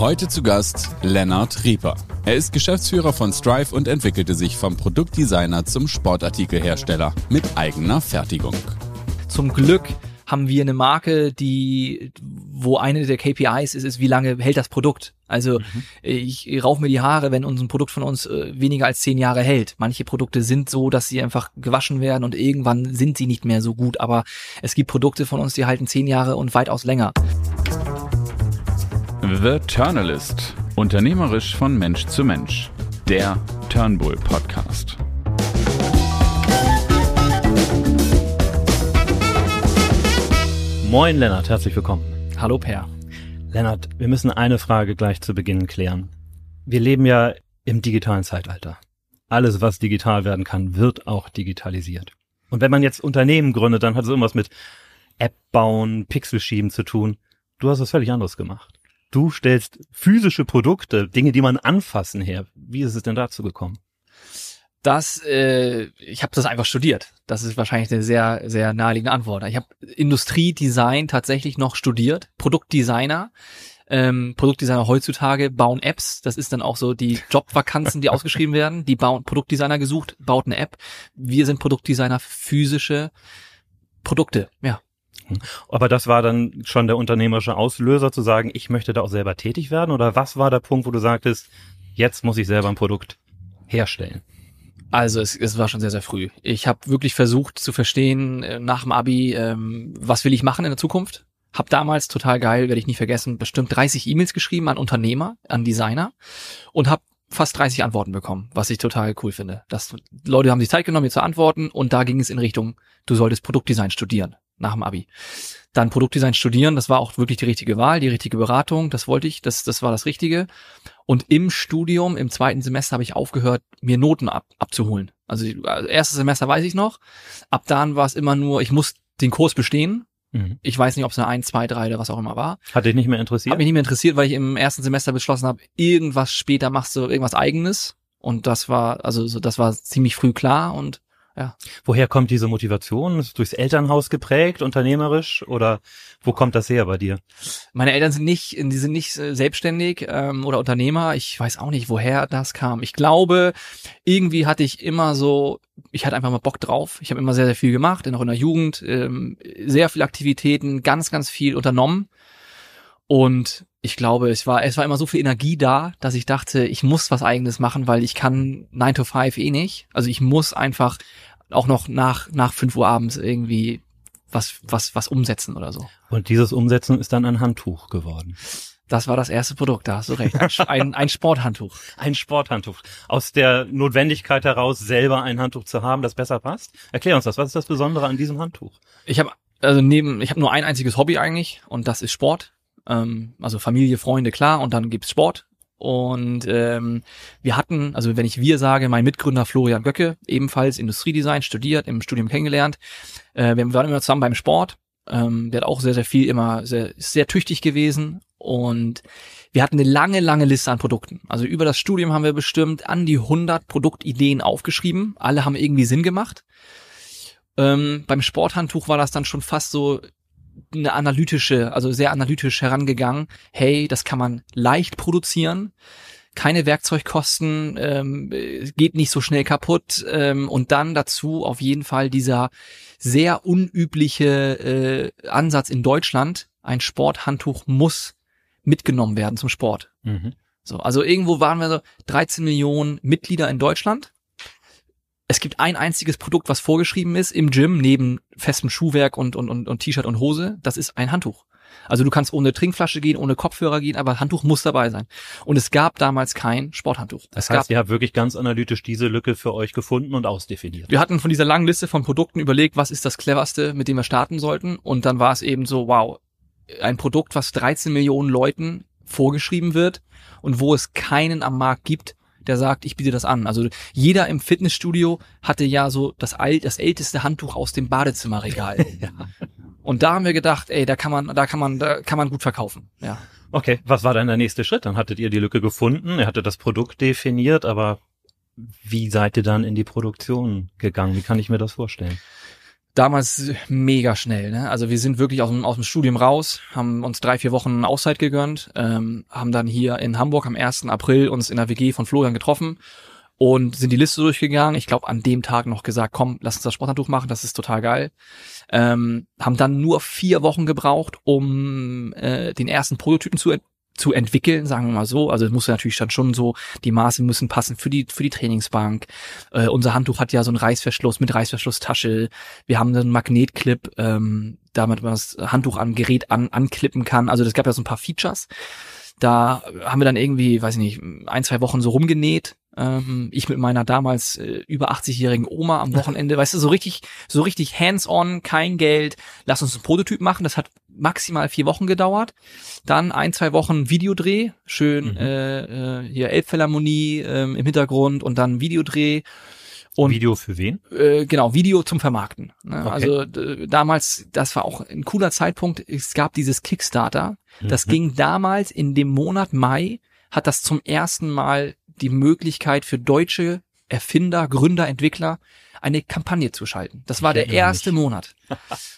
Heute zu Gast Lennart Rieper. Er ist Geschäftsführer von Stryve und entwickelte sich vom Produktdesigner zum Sportartikelhersteller mit eigener Fertigung. Zum Glück haben wir eine Marke, wo eine der KPIs ist, wie lange hält das Produkt. Also ich raufe mir die Haare, wenn ein Produkt von uns weniger als 10 Jahre hält. Manche Produkte sind so, dass sie einfach gewaschen werden und irgendwann sind sie nicht mehr so gut. Aber es gibt Produkte von uns, die halten 10 Jahre und weitaus länger. The Turnalist. Unternehmerisch von Mensch zu Mensch. Der Turnbull-Podcast. Moin Lennart, herzlich willkommen. Hallo Per. Lennart, wir müssen eine Frage gleich zu Beginn klären. Wir leben ja im digitalen Zeitalter. Alles, was digital werden kann, wird auch digitalisiert. Und wenn man jetzt Unternehmen gründet, dann hat es irgendwas mit App bauen, Pixel schieben zu tun. Du hast was völlig anderes gemacht. Du stellst physische Produkte, Dinge, die man anfassen, her. Wie ist es denn dazu gekommen? Ich habe das einfach studiert. Das ist wahrscheinlich eine sehr, sehr naheliegende Antwort. Ich habe Industriedesign tatsächlich noch studiert, Produktdesigner. Produktdesigner heutzutage bauen Apps. Das ist dann auch so die Jobvakanzen, die ausgeschrieben werden. Die bauen Produktdesigner gesucht, baut eine App. Wir sind Produktdesigner für physische Produkte, ja. Aber das war dann schon der unternehmerische Auslöser, zu sagen, ich möchte da auch selber tätig werden? Oder was war der Punkt, wo du sagtest, jetzt muss ich selber ein Produkt herstellen? Also es war schon sehr, sehr früh. Ich habe wirklich versucht zu verstehen nach dem Abi, was will ich machen in der Zukunft? Hab damals, total geil, werde ich nie vergessen, bestimmt 30 E-Mails geschrieben an Unternehmer, an Designer und habe fast 30 Antworten bekommen, was ich total cool finde. Leute haben sich Zeit genommen, mir zu antworten, und da ging es in Richtung, du solltest Produktdesign studieren. Nach dem Abi. Dann Produktdesign studieren, das war auch wirklich die richtige Wahl, die richtige Beratung, das wollte ich, das war das Richtige. Und im Studium, im zweiten Semester habe ich aufgehört, mir Noten abzuholen. Also erstes Semester weiß ich noch, ab dann war es immer nur, ich muss den Kurs bestehen. Ich weiß nicht, ob es eine 1, 2, 3 oder was auch immer war. Hat dich nicht mehr interessiert? Hat mich nicht mehr interessiert, weil ich im ersten Semester beschlossen habe, irgendwas später machst du irgendwas Eigenes. Und das war ziemlich früh klar und ja. Woher kommt diese Motivation? Ist es durchs Elternhaus geprägt, unternehmerisch, oder wo kommt das her bei dir? Meine Eltern sind nicht selbstständig oder Unternehmer. Ich weiß auch nicht, woher das kam. Ich glaube, irgendwie hatte ich immer so, ich hatte einfach mal Bock drauf. Ich habe immer sehr, sehr viel gemacht, auch in der Jugend, sehr viele Aktivitäten, ganz, ganz viel unternommen. Und ich glaube, es war immer so viel Energie da, dass ich dachte, ich muss was Eigenes machen, weil ich kann 9 to 5 eh nicht. Also ich muss einfach auch noch nach 5 Uhr abends irgendwie was umsetzen oder so. Und dieses Umsetzen ist dann ein Handtuch geworden. Das war das erste Produkt, da hast du recht. Ein Sporthandtuch. Ein Sporthandtuch. Aus der Notwendigkeit heraus, selber ein Handtuch zu haben, das besser passt. Erklär uns das. Was ist das Besondere an diesem Handtuch? Ich habe nur ein einziges Hobby eigentlich, und das ist Sport. Also Familie, Freunde, klar, und dann gibt's Sport. Und wir hatten, also wenn ich wir sage, mein Mitgründer Florian Göcke, ebenfalls Industriedesign studiert, im Studium kennengelernt. Wir waren immer zusammen beim Sport. Der hat auch sehr, sehr viel immer, sehr tüchtig gewesen. Und wir hatten eine lange, lange Liste an Produkten. Also über das Studium haben wir bestimmt an die 100 Produktideen aufgeschrieben. Alle haben irgendwie Sinn gemacht. Beim Sporthandtuch war das dann schon fast so eine sehr analytisch herangegangen. Hey, das kann man leicht produzieren, keine Werkzeugkosten, geht nicht so schnell kaputt, und dann dazu auf jeden Fall dieser sehr unübliche Ansatz in Deutschland, ein Sporthandtuch muss mitgenommen werden zum Sport. So, also irgendwo waren wir so 13 Millionen Mitglieder in Deutschland. Es gibt ein einziges Produkt, was vorgeschrieben ist im Gym, neben festem Schuhwerk und T-Shirt und Hose. Das ist ein Handtuch. Also du kannst ohne Trinkflasche gehen, ohne Kopfhörer gehen, aber Handtuch muss dabei sein. Und es gab damals kein Sporthandtuch. Das heißt, ihr habt wirklich ganz analytisch diese Lücke für euch gefunden und ausdefiniert. Wir hatten von dieser langen Liste von Produkten überlegt, was ist das Cleverste, mit dem wir starten sollten. Und dann war es eben so, wow, ein Produkt, was 13 Millionen Leuten vorgeschrieben wird und wo es keinen am Markt gibt, der sagt, ich biete das an. Also jeder im Fitnessstudio hatte ja so das älteste Handtuch aus dem Badezimmerregal. Ja. Und da haben wir gedacht, ey, da kann man gut verkaufen. Ja. Okay, was war dann der nächste Schritt? Dann hattet ihr die Lücke gefunden, ihr hattet das Produkt definiert, aber wie seid ihr dann in die Produktion gegangen? Wie kann ich mir das vorstellen? damals mega schnell, ne? Also wir sind wirklich aus dem Studium raus, haben uns 3-4 Wochen Auszeit gegönnt, haben dann hier in Hamburg am 1. April uns in der WG von Florian getroffen und sind die Liste durchgegangen. Ich glaube, an dem Tag noch gesagt, komm, lass uns das Sporthandtuch machen, das ist total geil. Haben dann nur 4 Wochen gebraucht, um den ersten Prototypen zu entwickeln, sagen wir mal so. Also es muss natürlich dann schon so, die Maße müssen passen für die Trainingsbank. Unser Handtuch hat ja so einen Reißverschluss mit Reißverschlusstasche. Wir haben einen Magnetclip, damit man das Handtuch am Gerät anklippen kann. Also das gab ja so ein paar Features. Da haben wir dann irgendwie, weiß ich nicht, 1-2 Wochen so rumgenäht. Ich mit meiner damals über 80-jährigen Oma am Wochenende, weißt du, so richtig hands-on, kein Geld, lass uns einen Prototyp machen. Das hat maximal 4 Wochen gedauert. Dann 1-2 Wochen Videodreh, schön hier Elbphilharmonie im Hintergrund und dann Videodreh. Und, Video für wen? Genau, Video zum Vermarkten. Ne? Okay. Also damals, das war auch ein cooler Zeitpunkt, es gab dieses Kickstarter. Das ging damals in dem Monat Mai, hat das zum ersten Mal die Möglichkeit für deutsche Erfinder, Gründer, Entwickler, eine Kampagne zu schalten. Das war der erste Monat.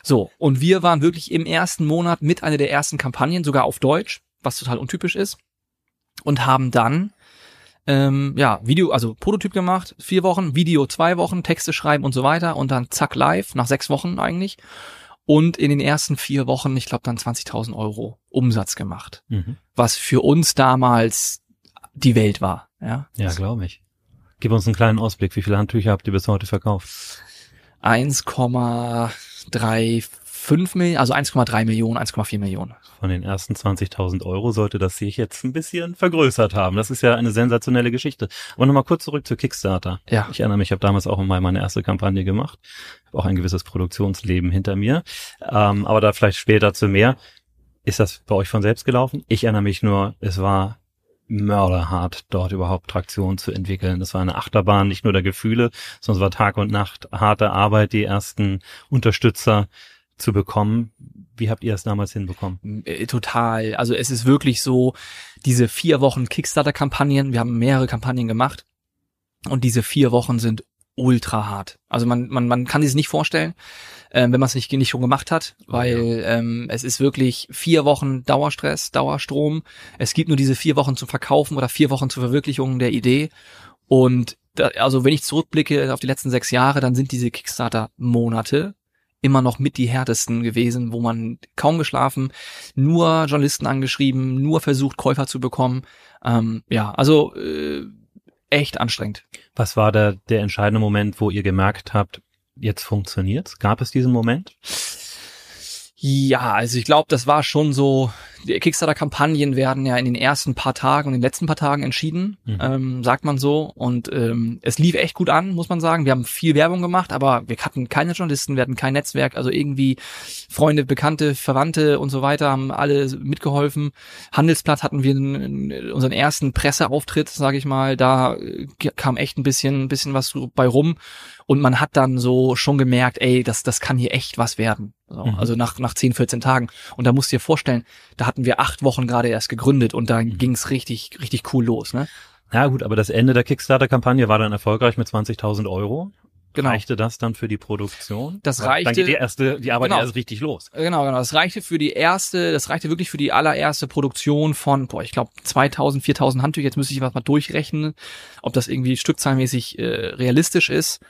So, und wir waren wirklich im ersten Monat mit einer der ersten Kampagnen, sogar auf Deutsch, was total untypisch ist, und haben dann Video, also Prototyp gemacht, 4 Wochen, Video 2 Wochen, Texte schreiben und so weiter und dann zack live, nach 6 Wochen eigentlich und in den ersten 4 Wochen, ich glaube dann 20.000 Euro Umsatz gemacht, was für uns damals die Welt war. Ja, glaube ich. Gib uns einen kleinen Ausblick, wie viele Handtücher habt ihr bis heute verkauft? 1,3 Millionen, 1,4 Millionen. Von den ersten 20.000 Euro sollte das sich jetzt ein bisschen vergrößert haben. Das ist ja eine sensationelle Geschichte. Aber nochmal kurz zurück zu Kickstarter. Ja. Ich erinnere mich, ich habe damals auch mal meine erste Kampagne gemacht. Ich habe auch ein gewisses Produktionsleben hinter mir. Aber da vielleicht später zu mehr. Ist das bei euch von selbst gelaufen? Ich erinnere mich nur, es war mörderhart, dort überhaupt Traktion zu entwickeln. Das war eine Achterbahn, nicht nur der Gefühle, sondern es war Tag und Nacht harte Arbeit, die ersten Unterstützer zu bekommen. Wie habt ihr das damals hinbekommen? Total. Also es ist wirklich so, diese 4 Wochen Kickstarter-Kampagnen, wir haben mehrere Kampagnen gemacht und diese 4 Wochen sind ultra hart. Also man kann sich nicht vorstellen, wenn man es nicht schon gemacht hat, weil es ist wirklich 4 Wochen Dauerstress, Dauerstrom. Es gibt nur diese 4 Wochen zum Verkaufen oder 4 Wochen zur Verwirklichung der Idee. Und da, also wenn ich zurückblicke auf die letzten 6 Jahre, dann sind diese Kickstarter-Monate immer noch mit die härtesten gewesen, wo man kaum geschlafen, nur Journalisten angeschrieben, nur versucht, Käufer zu bekommen. Echt anstrengend. Was war der entscheidende Moment, wo ihr gemerkt habt, jetzt funktioniert's? Gab es diesen Moment? Ja, also ich glaube, das war schon so, die Kickstarter-Kampagnen werden ja in den ersten paar Tagen und den letzten paar Tagen entschieden, sagt man so. Und es lief echt gut an, muss man sagen. Wir haben viel Werbung gemacht, aber wir hatten keine Journalisten, wir hatten kein Netzwerk. Also irgendwie Freunde, Bekannte, Verwandte und so weiter haben alle mitgeholfen. Handelsblatt hatten wir unseren ersten Presseauftritt, sage ich mal. Da kam echt ein bisschen was bei rum. Und man hat dann so schon gemerkt, ey, das kann hier echt was werden. So, also nach 10, 14 Tagen. Und da musst du dir vorstellen, da hatten wir 8 Wochen gerade erst gegründet und da ging's richtig, richtig cool los, ne? Ja gut, aber das Ende der Kickstarter-Kampagne war dann erfolgreich mit 20.000 Euro. Genau. Reichte das dann für die Produktion? Das reichte. Dann geht die Arbeit erst richtig los. Genau. Das reichte wirklich für die allererste Produktion von, ich glaube 2.000, 4.000 Handtücher. Jetzt müsste ich was mal durchrechnen, ob das irgendwie stückzahlmäßig realistisch ist.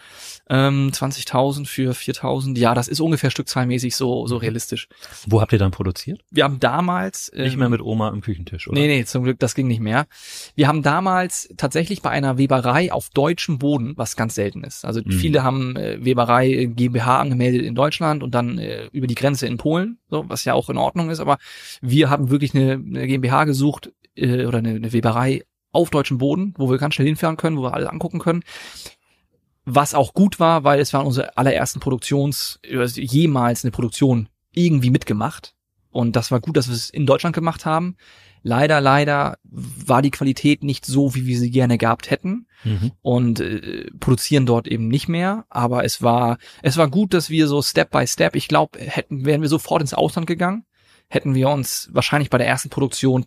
20.000 für 4.000, ja, das ist ungefähr stückzahlmäßig so realistisch. Wo habt ihr dann produziert? Wir haben damals... nicht mehr mit Oma am Küchentisch, oder? Nee, zum Glück, das ging nicht mehr. Wir haben damals tatsächlich bei einer Weberei auf deutschem Boden, was ganz selten ist. Also viele haben Weberei GmbH angemeldet in Deutschland und dann über die Grenze in Polen, so, was ja auch in Ordnung ist, aber wir haben wirklich eine GmbH gesucht oder eine Weberei auf deutschem Boden, wo wir ganz schnell hinfahren können, wo wir alles angucken können. Was auch gut war, weil es waren unsere allerersten jemals eine Produktion irgendwie mitgemacht. Und das war gut, dass wir es in Deutschland gemacht haben. Leider war die Qualität nicht so, wie wir sie gerne gehabt hätten. Und produzieren dort eben nicht mehr. Aber es war gut, dass wir so Step by Step, ich glaube, wären wir sofort ins Ausland gegangen, hätten wir uns wahrscheinlich bei der ersten Produktion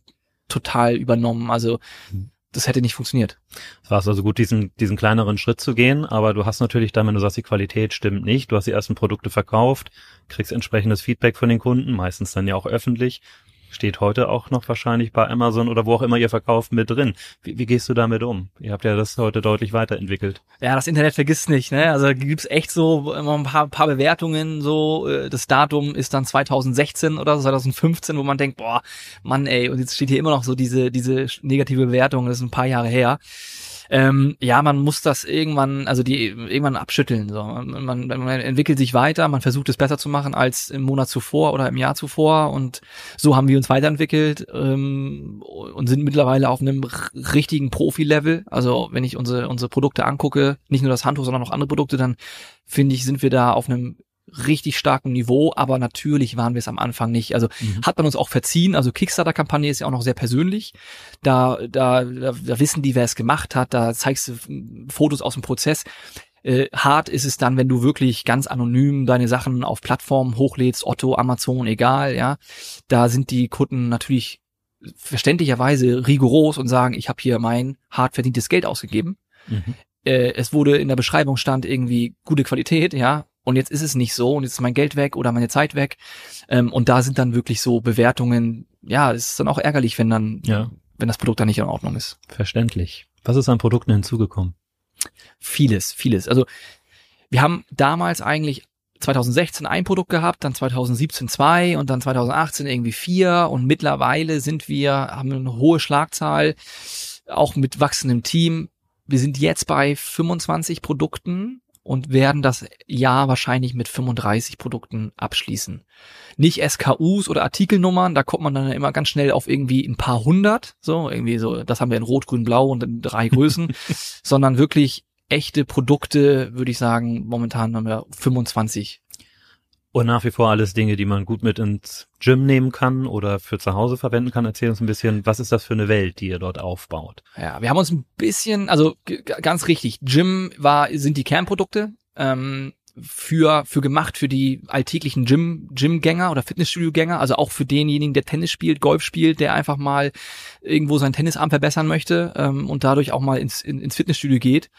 total übernommen. Also das hätte nicht funktioniert. Es war also gut, diesen kleineren Schritt zu gehen, aber du hast natürlich dann, wenn du sagst, die Qualität stimmt nicht, du hast die ersten Produkte verkauft, kriegst entsprechendes Feedback von den Kunden, meistens dann ja auch öffentlich, steht heute auch noch wahrscheinlich bei Amazon oder wo auch immer ihr verkauft mit drin. Wie gehst du damit um? Ihr habt ja das heute deutlich weiterentwickelt. Ja, das Internet vergisst nicht, ne? Also gibt's echt so immer ein paar Bewertungen, so das Datum ist dann 2016 oder 2015, wo man denkt, boah, Mann, ey, und jetzt steht hier immer noch so diese negative Bewertung, das ist ein paar Jahre her. Ja, man muss das irgendwann, also die irgendwann abschütteln. So. Man entwickelt sich weiter, man versucht es besser zu machen als im Monat zuvor oder im Jahr zuvor und so haben wir uns weiterentwickelt und sind mittlerweile auf einem richtigen Profi-Level. Also wenn ich unsere Produkte angucke, nicht nur das Handtuch, sondern auch andere Produkte, dann finde ich, sind wir da auf einem richtig starkem Niveau, aber natürlich waren wir es am Anfang nicht. Also hat man uns auch verziehen. Also Kickstarter-Kampagne ist ja auch noch sehr persönlich. Da wissen die, wer es gemacht hat. Da zeigst du Fotos aus dem Prozess. Hart ist es dann, wenn du wirklich ganz anonym deine Sachen auf Plattformen hochlädst, Otto, Amazon, egal. Ja, da sind die Kunden natürlich verständlicherweise rigoros und sagen, ich habe hier mein hart verdientes Geld ausgegeben. Es wurde in der Beschreibung stand irgendwie gute Qualität, ja. Und jetzt ist es nicht so und jetzt ist mein Geld weg oder meine Zeit weg. Und da sind dann wirklich so Bewertungen, ja, es ist dann auch ärgerlich, wenn das Produkt dann nicht in Ordnung ist. Verständlich. Was ist an Produkten hinzugekommen? Vieles. Also wir haben damals eigentlich 2016 ein Produkt gehabt, dann 2017 2 und dann 2018 irgendwie 4 und mittlerweile haben wir eine hohe Schlagzahl, auch mit wachsendem Team. Wir sind jetzt bei 25 Produkten. Und werden das Jahr wahrscheinlich mit 35 Produkten abschließen. Nicht SKUs oder Artikelnummern, da kommt man dann immer ganz schnell auf irgendwie ein paar hundert, so irgendwie so, das haben wir in Rot, Grün, Blau und in 3 Größen, sondern wirklich echte Produkte, würde ich sagen, momentan haben wir 25. Und nach wie vor alles Dinge, die man gut mit ins Gym nehmen kann oder für zu Hause verwenden kann. Erzähl uns ein bisschen, was ist das für eine Welt, die ihr dort aufbaut? Ja, wir haben uns ein bisschen, also ganz richtig, Gym sind die Kernprodukte, für gemacht für die alltäglichen Gymgänger oder Fitnessstudio-Gänger, also auch für denjenigen, der Tennis spielt, Golf spielt, der einfach mal irgendwo seinen Tennisarm verbessern möchte, und dadurch auch mal ins Fitnessstudio geht.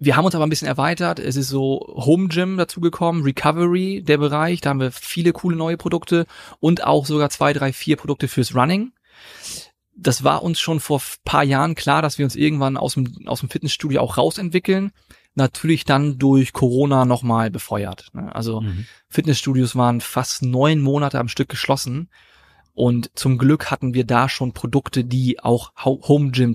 Wir haben uns aber ein bisschen erweitert. Es ist so Home Gym dazugekommen, Recovery, der Bereich. Da haben wir viele coole neue Produkte und auch sogar 2, 3, 4 Produkte fürs Running. Das war uns schon vor ein paar Jahren klar, dass wir uns irgendwann aus dem Fitnessstudio auch rausentwickeln. Natürlich dann durch Corona nochmal befeuert. Also Fitnessstudios waren fast 9 Monate am Stück geschlossen. Und zum Glück hatten wir da schon Produkte, die auch Home Gym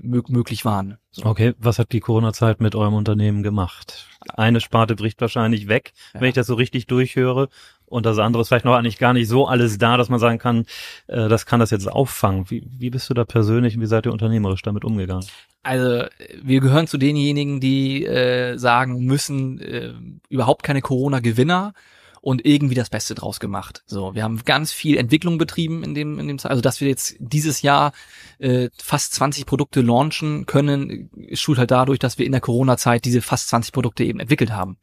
möglich waren. So. Okay, was hat die Corona-Zeit mit eurem Unternehmen gemacht? Eine Sparte bricht wahrscheinlich weg, wenn ich das so richtig durchhöre. Und das andere ist vielleicht noch eigentlich gar nicht so alles da, dass man sagen kann, das kann das jetzt auffangen. Wie bist du da persönlich und wie seid ihr unternehmerisch damit umgegangen? Also wir gehören zu denjenigen, die sagen müssen, überhaupt keine Corona-Gewinner. Und irgendwie das Beste draus gemacht. So, wir haben ganz viel Entwicklung betrieben in dem Zeit. Also, dass wir jetzt dieses Jahr fast 20 Produkte launchen können, schult halt dadurch, dass wir in der Corona-Zeit diese fast 20 Produkte eben entwickelt haben.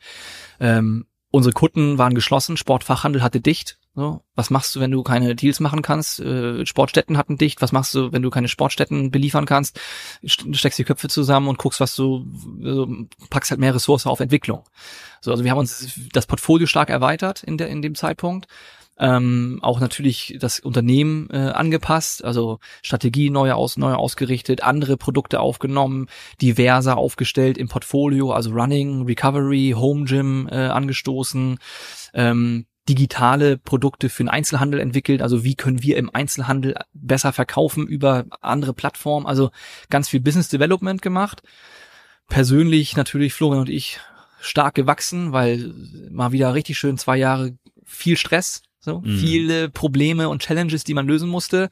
Unsere Kunden waren geschlossen, Sportfachhandel hatte dicht. So, was machst du, wenn du keine Deals machen kannst? Sportstätten hatten dicht. Was machst du, wenn du keine Sportstätten beliefern kannst? Steckst die Köpfe zusammen und guckst, was du, packst halt mehr Ressourcen auf Entwicklung. So, also wir haben uns das Portfolio stark erweitert in dem Zeitpunkt. Auch natürlich das Unternehmen angepasst, also Strategie neu ausgerichtet, andere Produkte aufgenommen, diverser aufgestellt im Portfolio, also Running, Recovery, Home Gym angestoßen, digitale Produkte für den Einzelhandel entwickelt, also wie können wir im Einzelhandel besser verkaufen über andere Plattformen, also ganz viel Business Development gemacht. Persönlich natürlich Florian und ich stark gewachsen, weil mal wieder richtig schön 2 Jahre viel Stress, so viele Probleme und Challenges, die man lösen musste.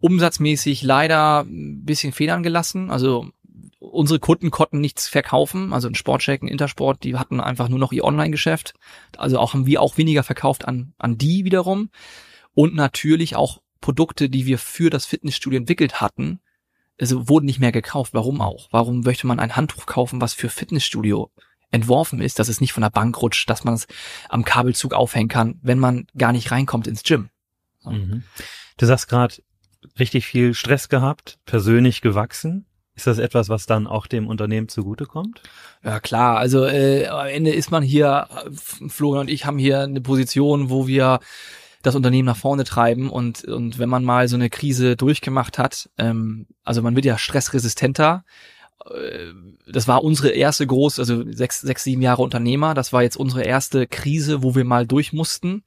Umsatzmäßig leider ein bisschen Federn gelassen, also unsere Kunden konnten nichts verkaufen, also ein Sportcheck, ein Intersport, die hatten einfach nur noch ihr Online-Geschäft, also auch haben wir auch weniger verkauft an die wiederum und natürlich auch Produkte, die wir für das Fitnessstudio entwickelt hatten, also wurden nicht mehr gekauft, warum auch? Warum möchte man ein Handtuch kaufen, was für Fitnessstudio entworfen ist, dass es nicht von der Bank rutscht, dass man es am Kabelzug aufhängen kann, wenn man gar nicht reinkommt ins Gym? So. Du sagst gerade, richtig viel Stress gehabt, persönlich gewachsen. Ist das etwas, was dann auch dem Unternehmen zugutekommt? Ja klar, also am Ende ist man hier, Florian und ich haben hier eine Position, wo wir das Unternehmen nach vorne treiben und wenn man mal so eine Krise durchgemacht hat, also man wird ja stressresistenter. Das war unsere erste große, also 6, 7 Jahre Unternehmer, das war jetzt unsere erste Krise, wo wir mal durch mussten.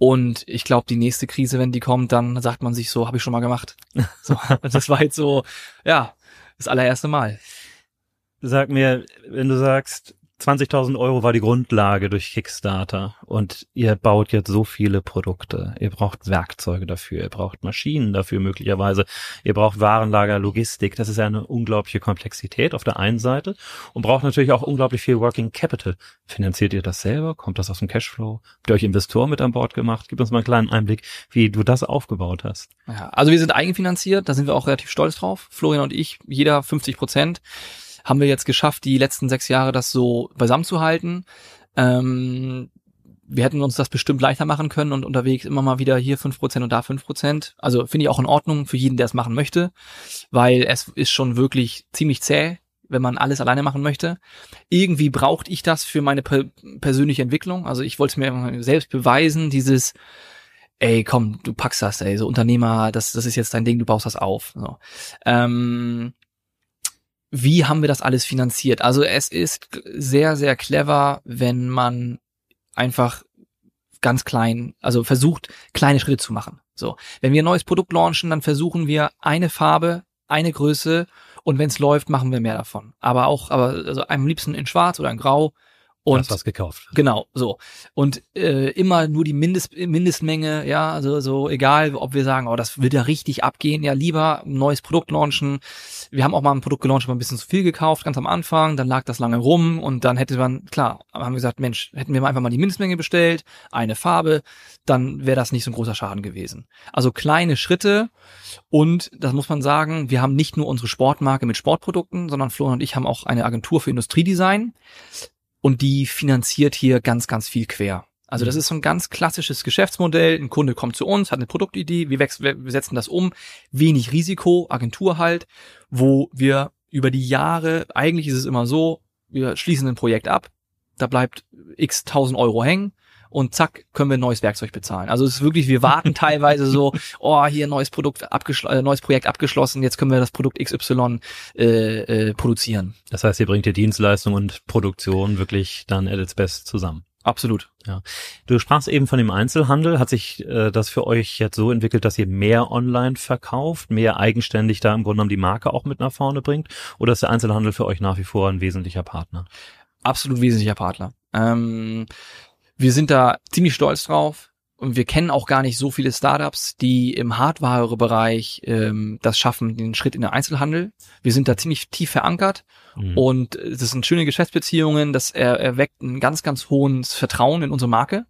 Und ich glaube, die nächste Krise, wenn die kommt, dann sagt man sich so, habe ich schon mal gemacht. So, das war jetzt so, ja, das allererste Mal. Sag mir, wenn du sagst, 20.000 Euro war die Grundlage durch Kickstarter und ihr baut jetzt so viele Produkte. Ihr braucht Werkzeuge dafür, ihr braucht Maschinen dafür möglicherweise, ihr braucht Warenlager, Logistik. Das ist ja eine unglaubliche Komplexität auf der einen Seite und braucht natürlich auch unglaublich viel Working Capital. Finanziert ihr das selber? Kommt das aus dem Cashflow? Habt ihr euch Investoren mit an Bord gemacht? Gib uns mal einen kleinen Einblick, wie du das aufgebaut hast. Ja, also wir sind eigenfinanziert, da sind wir auch relativ stolz drauf. Florian und ich, jeder 50%. Haben wir jetzt geschafft, die letzten 6 Jahre das so beisammen zu halten. Wir hätten uns das bestimmt leichter machen können und unterwegs immer mal wieder hier 5% und da 5%. Also finde ich auch in Ordnung für jeden, der es machen möchte, weil es ist schon wirklich ziemlich zäh, wenn man alles alleine machen möchte. Irgendwie brauchte ich das für meine persönliche Entwicklung. Also ich wollte es mir selbst beweisen, dieses, ey komm, du packst das, ey, so Unternehmer, das ist jetzt dein Ding, du baust das auf. So. Wie haben wir das alles finanziert? Also es ist sehr, sehr clever, wenn man einfach ganz klein, also versucht, kleine Schritte zu machen. So, wenn wir ein neues Produkt launchen, dann versuchen wir eine Farbe, eine Größe und wenn es läuft, machen wir mehr davon. Aber am liebsten in Schwarz oder in Grau. Und hast was gekauft. Genau, so. Und immer nur die Mindestmenge, ja, also so egal, ob wir sagen, oh, das wird ja richtig abgehen, ja, lieber ein neues Produkt launchen. Wir haben auch mal ein Produkt gelauncht, mal ein bisschen zu viel gekauft, ganz am Anfang, dann lag das lange rum und dann hätte man, klar, haben wir gesagt, Mensch, hätten wir einfach mal die Mindestmenge bestellt, eine Farbe, dann wäre das nicht so ein großer Schaden gewesen. Also kleine Schritte und, das muss man sagen, wir haben nicht nur unsere Sportmarke mit Sportprodukten, sondern Florian und ich haben auch eine Agentur für Industriedesign. Und die finanziert hier ganz, ganz viel quer. Also das ist so ein ganz klassisches Geschäftsmodell. Ein Kunde kommt zu uns, hat eine Produktidee, wir setzen das um. Wenig Risiko, Agentur halt, wo wir über die Jahre, eigentlich ist es immer so, wir schließen ein Projekt ab, da bleibt x-tausend Euro hängen und zack, können wir ein neues Werkzeug bezahlen. Also es ist wirklich, wir warten teilweise so, oh, hier neues Projekt abgeschlossen, jetzt können wir das Produkt XY produzieren. Das heißt, ihr bringt die Dienstleistung und Produktion wirklich dann at its best zusammen. Absolut. Ja. Du sprachst eben von dem Einzelhandel. Hat sich das für euch jetzt so entwickelt, dass ihr mehr online verkauft, mehr eigenständig da im Grunde genommen die Marke auch mit nach vorne bringt? Oder ist der Einzelhandel für euch nach wie vor ein wesentlicher Partner? Absolut wesentlicher Partner. Wir sind da ziemlich stolz drauf und wir kennen auch gar nicht so viele Startups, die im Hardware-Bereich das schaffen, den Schritt in den Einzelhandel. Wir sind da ziemlich tief verankert und das sind schöne Geschäftsbeziehungen, das erweckt ein ganz, ganz hohes Vertrauen in unsere Marke.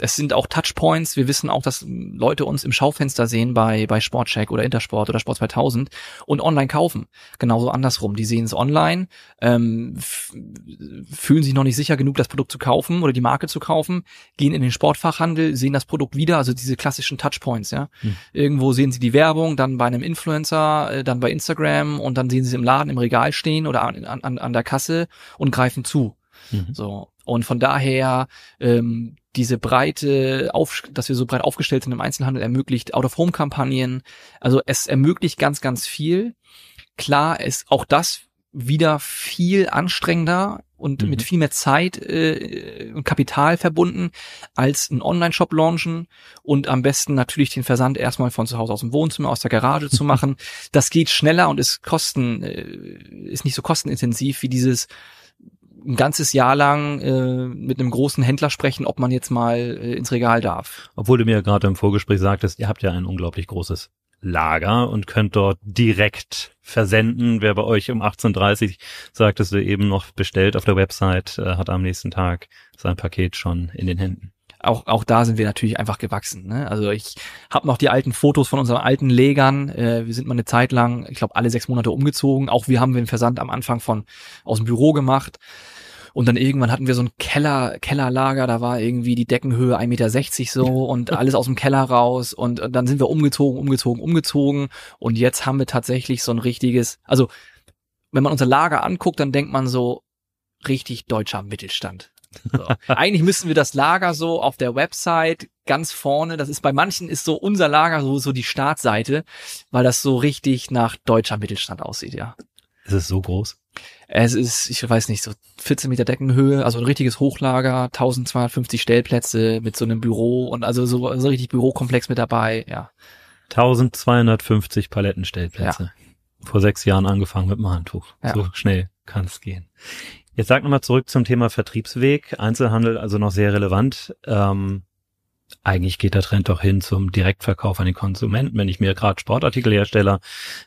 Es sind auch Touchpoints, wir wissen auch, dass Leute uns im Schaufenster sehen bei Sportcheck oder Intersport oder Sport 2000 und online kaufen. Genauso andersrum, die sehen es online, fühlen sich noch nicht sicher genug, das Produkt zu kaufen oder die Marke zu kaufen, gehen in den Sportfachhandel, sehen das Produkt wieder, also diese klassischen Touchpoints. Ja, irgendwo sehen sie die Werbung, dann bei einem Influencer, dann bei Instagram und dann sehen sie es im Laden, im Regal stehen oder an der Kasse und greifen zu. So. Und von daher, diese breite, dass wir so breit aufgestellt sind im Einzelhandel, ermöglicht Out-of-Home-Kampagnen. Also es ermöglicht ganz, ganz viel. Klar ist auch das wieder viel anstrengender und mit viel mehr Zeit und Kapital verbunden als einen Online-Shop launchen und am besten natürlich den Versand erstmal von zu Hause aus dem Wohnzimmer, aus der Garage zu machen. Das geht schneller und ist nicht so kostenintensiv wie dieses ein ganzes Jahr lang mit einem großen Händler sprechen, ob man jetzt mal ins Regal darf. Obwohl du mir gerade im Vorgespräch sagtest, ihr habt ja ein unglaublich großes Lager und könnt dort direkt versenden. Wer bei euch um 18:30 Uhr, sagtest du eben noch, bestellt auf der Website, hat am nächsten Tag sein Paket schon in den Händen. Auch da sind wir natürlich einfach gewachsen. Ne? Also ich habe noch die alten Fotos von unseren alten Lägern. Wir sind mal eine Zeit lang, ich glaube alle 6 Monate umgezogen. Auch wir haben den Versand am Anfang aus dem Büro gemacht. Und dann irgendwann hatten wir so ein Kellerlager, da war irgendwie die Deckenhöhe 1,60 Meter so und alles aus dem Keller raus. Und dann sind wir umgezogen. Und jetzt haben wir tatsächlich so ein richtiges, also wenn man unser Lager anguckt, dann denkt man so, richtig deutscher Mittelstand. So. Eigentlich müssten wir das Lager so auf der Website ganz vorne, das ist bei manchen ist so unser Lager so die Startseite, weil das so richtig nach deutscher Mittelstand aussieht, ja. Ist es so groß? Es ist, ich weiß nicht, so 14 Meter Deckenhöhe, also ein richtiges Hochlager, 1250 Stellplätze mit so einem Büro und also so richtig Bürokomplex mit dabei, ja. 1250 Palettenstellplätze. Ja. Vor 6 Jahren angefangen mit dem Handtuch. Ja. So schnell kann es gehen. Jetzt sag nochmal zurück zum Thema Vertriebsweg. Einzelhandel also noch sehr relevant. Eigentlich geht der Trend doch hin zum Direktverkauf an den Konsumenten. Wenn ich mir gerade Sportartikelhersteller,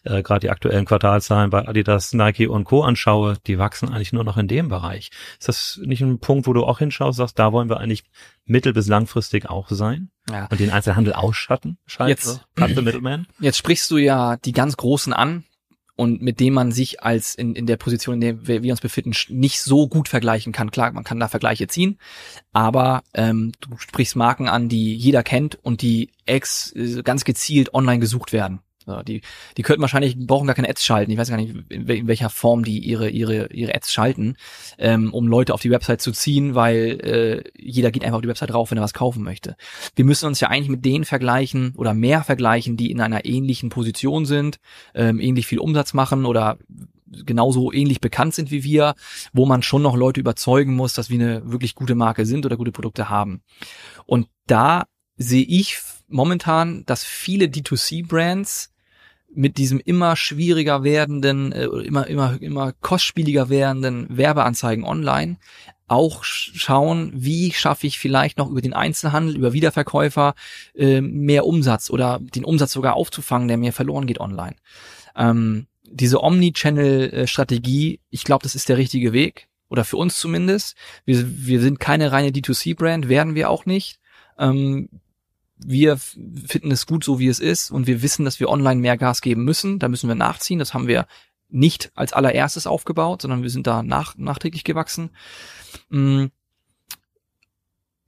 gerade die aktuellen Quartalszahlen bei Adidas, Nike und Co. anschaue, die wachsen eigentlich nur noch in dem Bereich. Ist das nicht ein Punkt, wo du auch hinschaust, sagst, da wollen wir eigentlich mittel- bis langfristig auch sein? Ja. Und den Einzelhandel ausschatten? Jetzt sprichst du ja die ganz Großen an. Und mit dem man sich als in der Position, in der wir uns befinden, nicht so gut vergleichen kann. Klar, man kann da Vergleiche ziehen, aber du sprichst Marken an, die jeder kennt und die ganz gezielt online gesucht werden. So, die könnten wahrscheinlich, brauchen gar keine Ads schalten. Ich weiß gar nicht, in welcher Form die ihre Ads schalten, um Leute auf die Website zu ziehen, weil jeder geht einfach auf die Website drauf, wenn er was kaufen möchte. Wir müssen uns ja eigentlich mit denen vergleichen oder mehr vergleichen, die in einer ähnlichen Position sind, ähnlich viel Umsatz machen oder genauso ähnlich bekannt sind wie wir, wo man schon noch Leute überzeugen muss, dass wir eine wirklich gute Marke sind oder gute Produkte haben. Und da sehe ich momentan, dass viele D2C-Brands mit diesem immer schwieriger werdenden, immer kostspieliger werdenden Werbeanzeigen online auch schauen, wie schaffe ich vielleicht noch über den Einzelhandel, über Wiederverkäufer mehr Umsatz oder den Umsatz sogar aufzufangen, der mir verloren geht online. Diese Omni-Channel-Strategie, ich glaube, das ist der richtige Weg oder für uns zumindest. Wir sind keine reine D2C-Brand, werden wir auch nicht. Wir finden es gut, so wie es ist und wir wissen, dass wir online mehr Gas geben müssen. Da müssen wir nachziehen. Das haben wir nicht als allererstes aufgebaut, sondern wir sind da nachträglich gewachsen.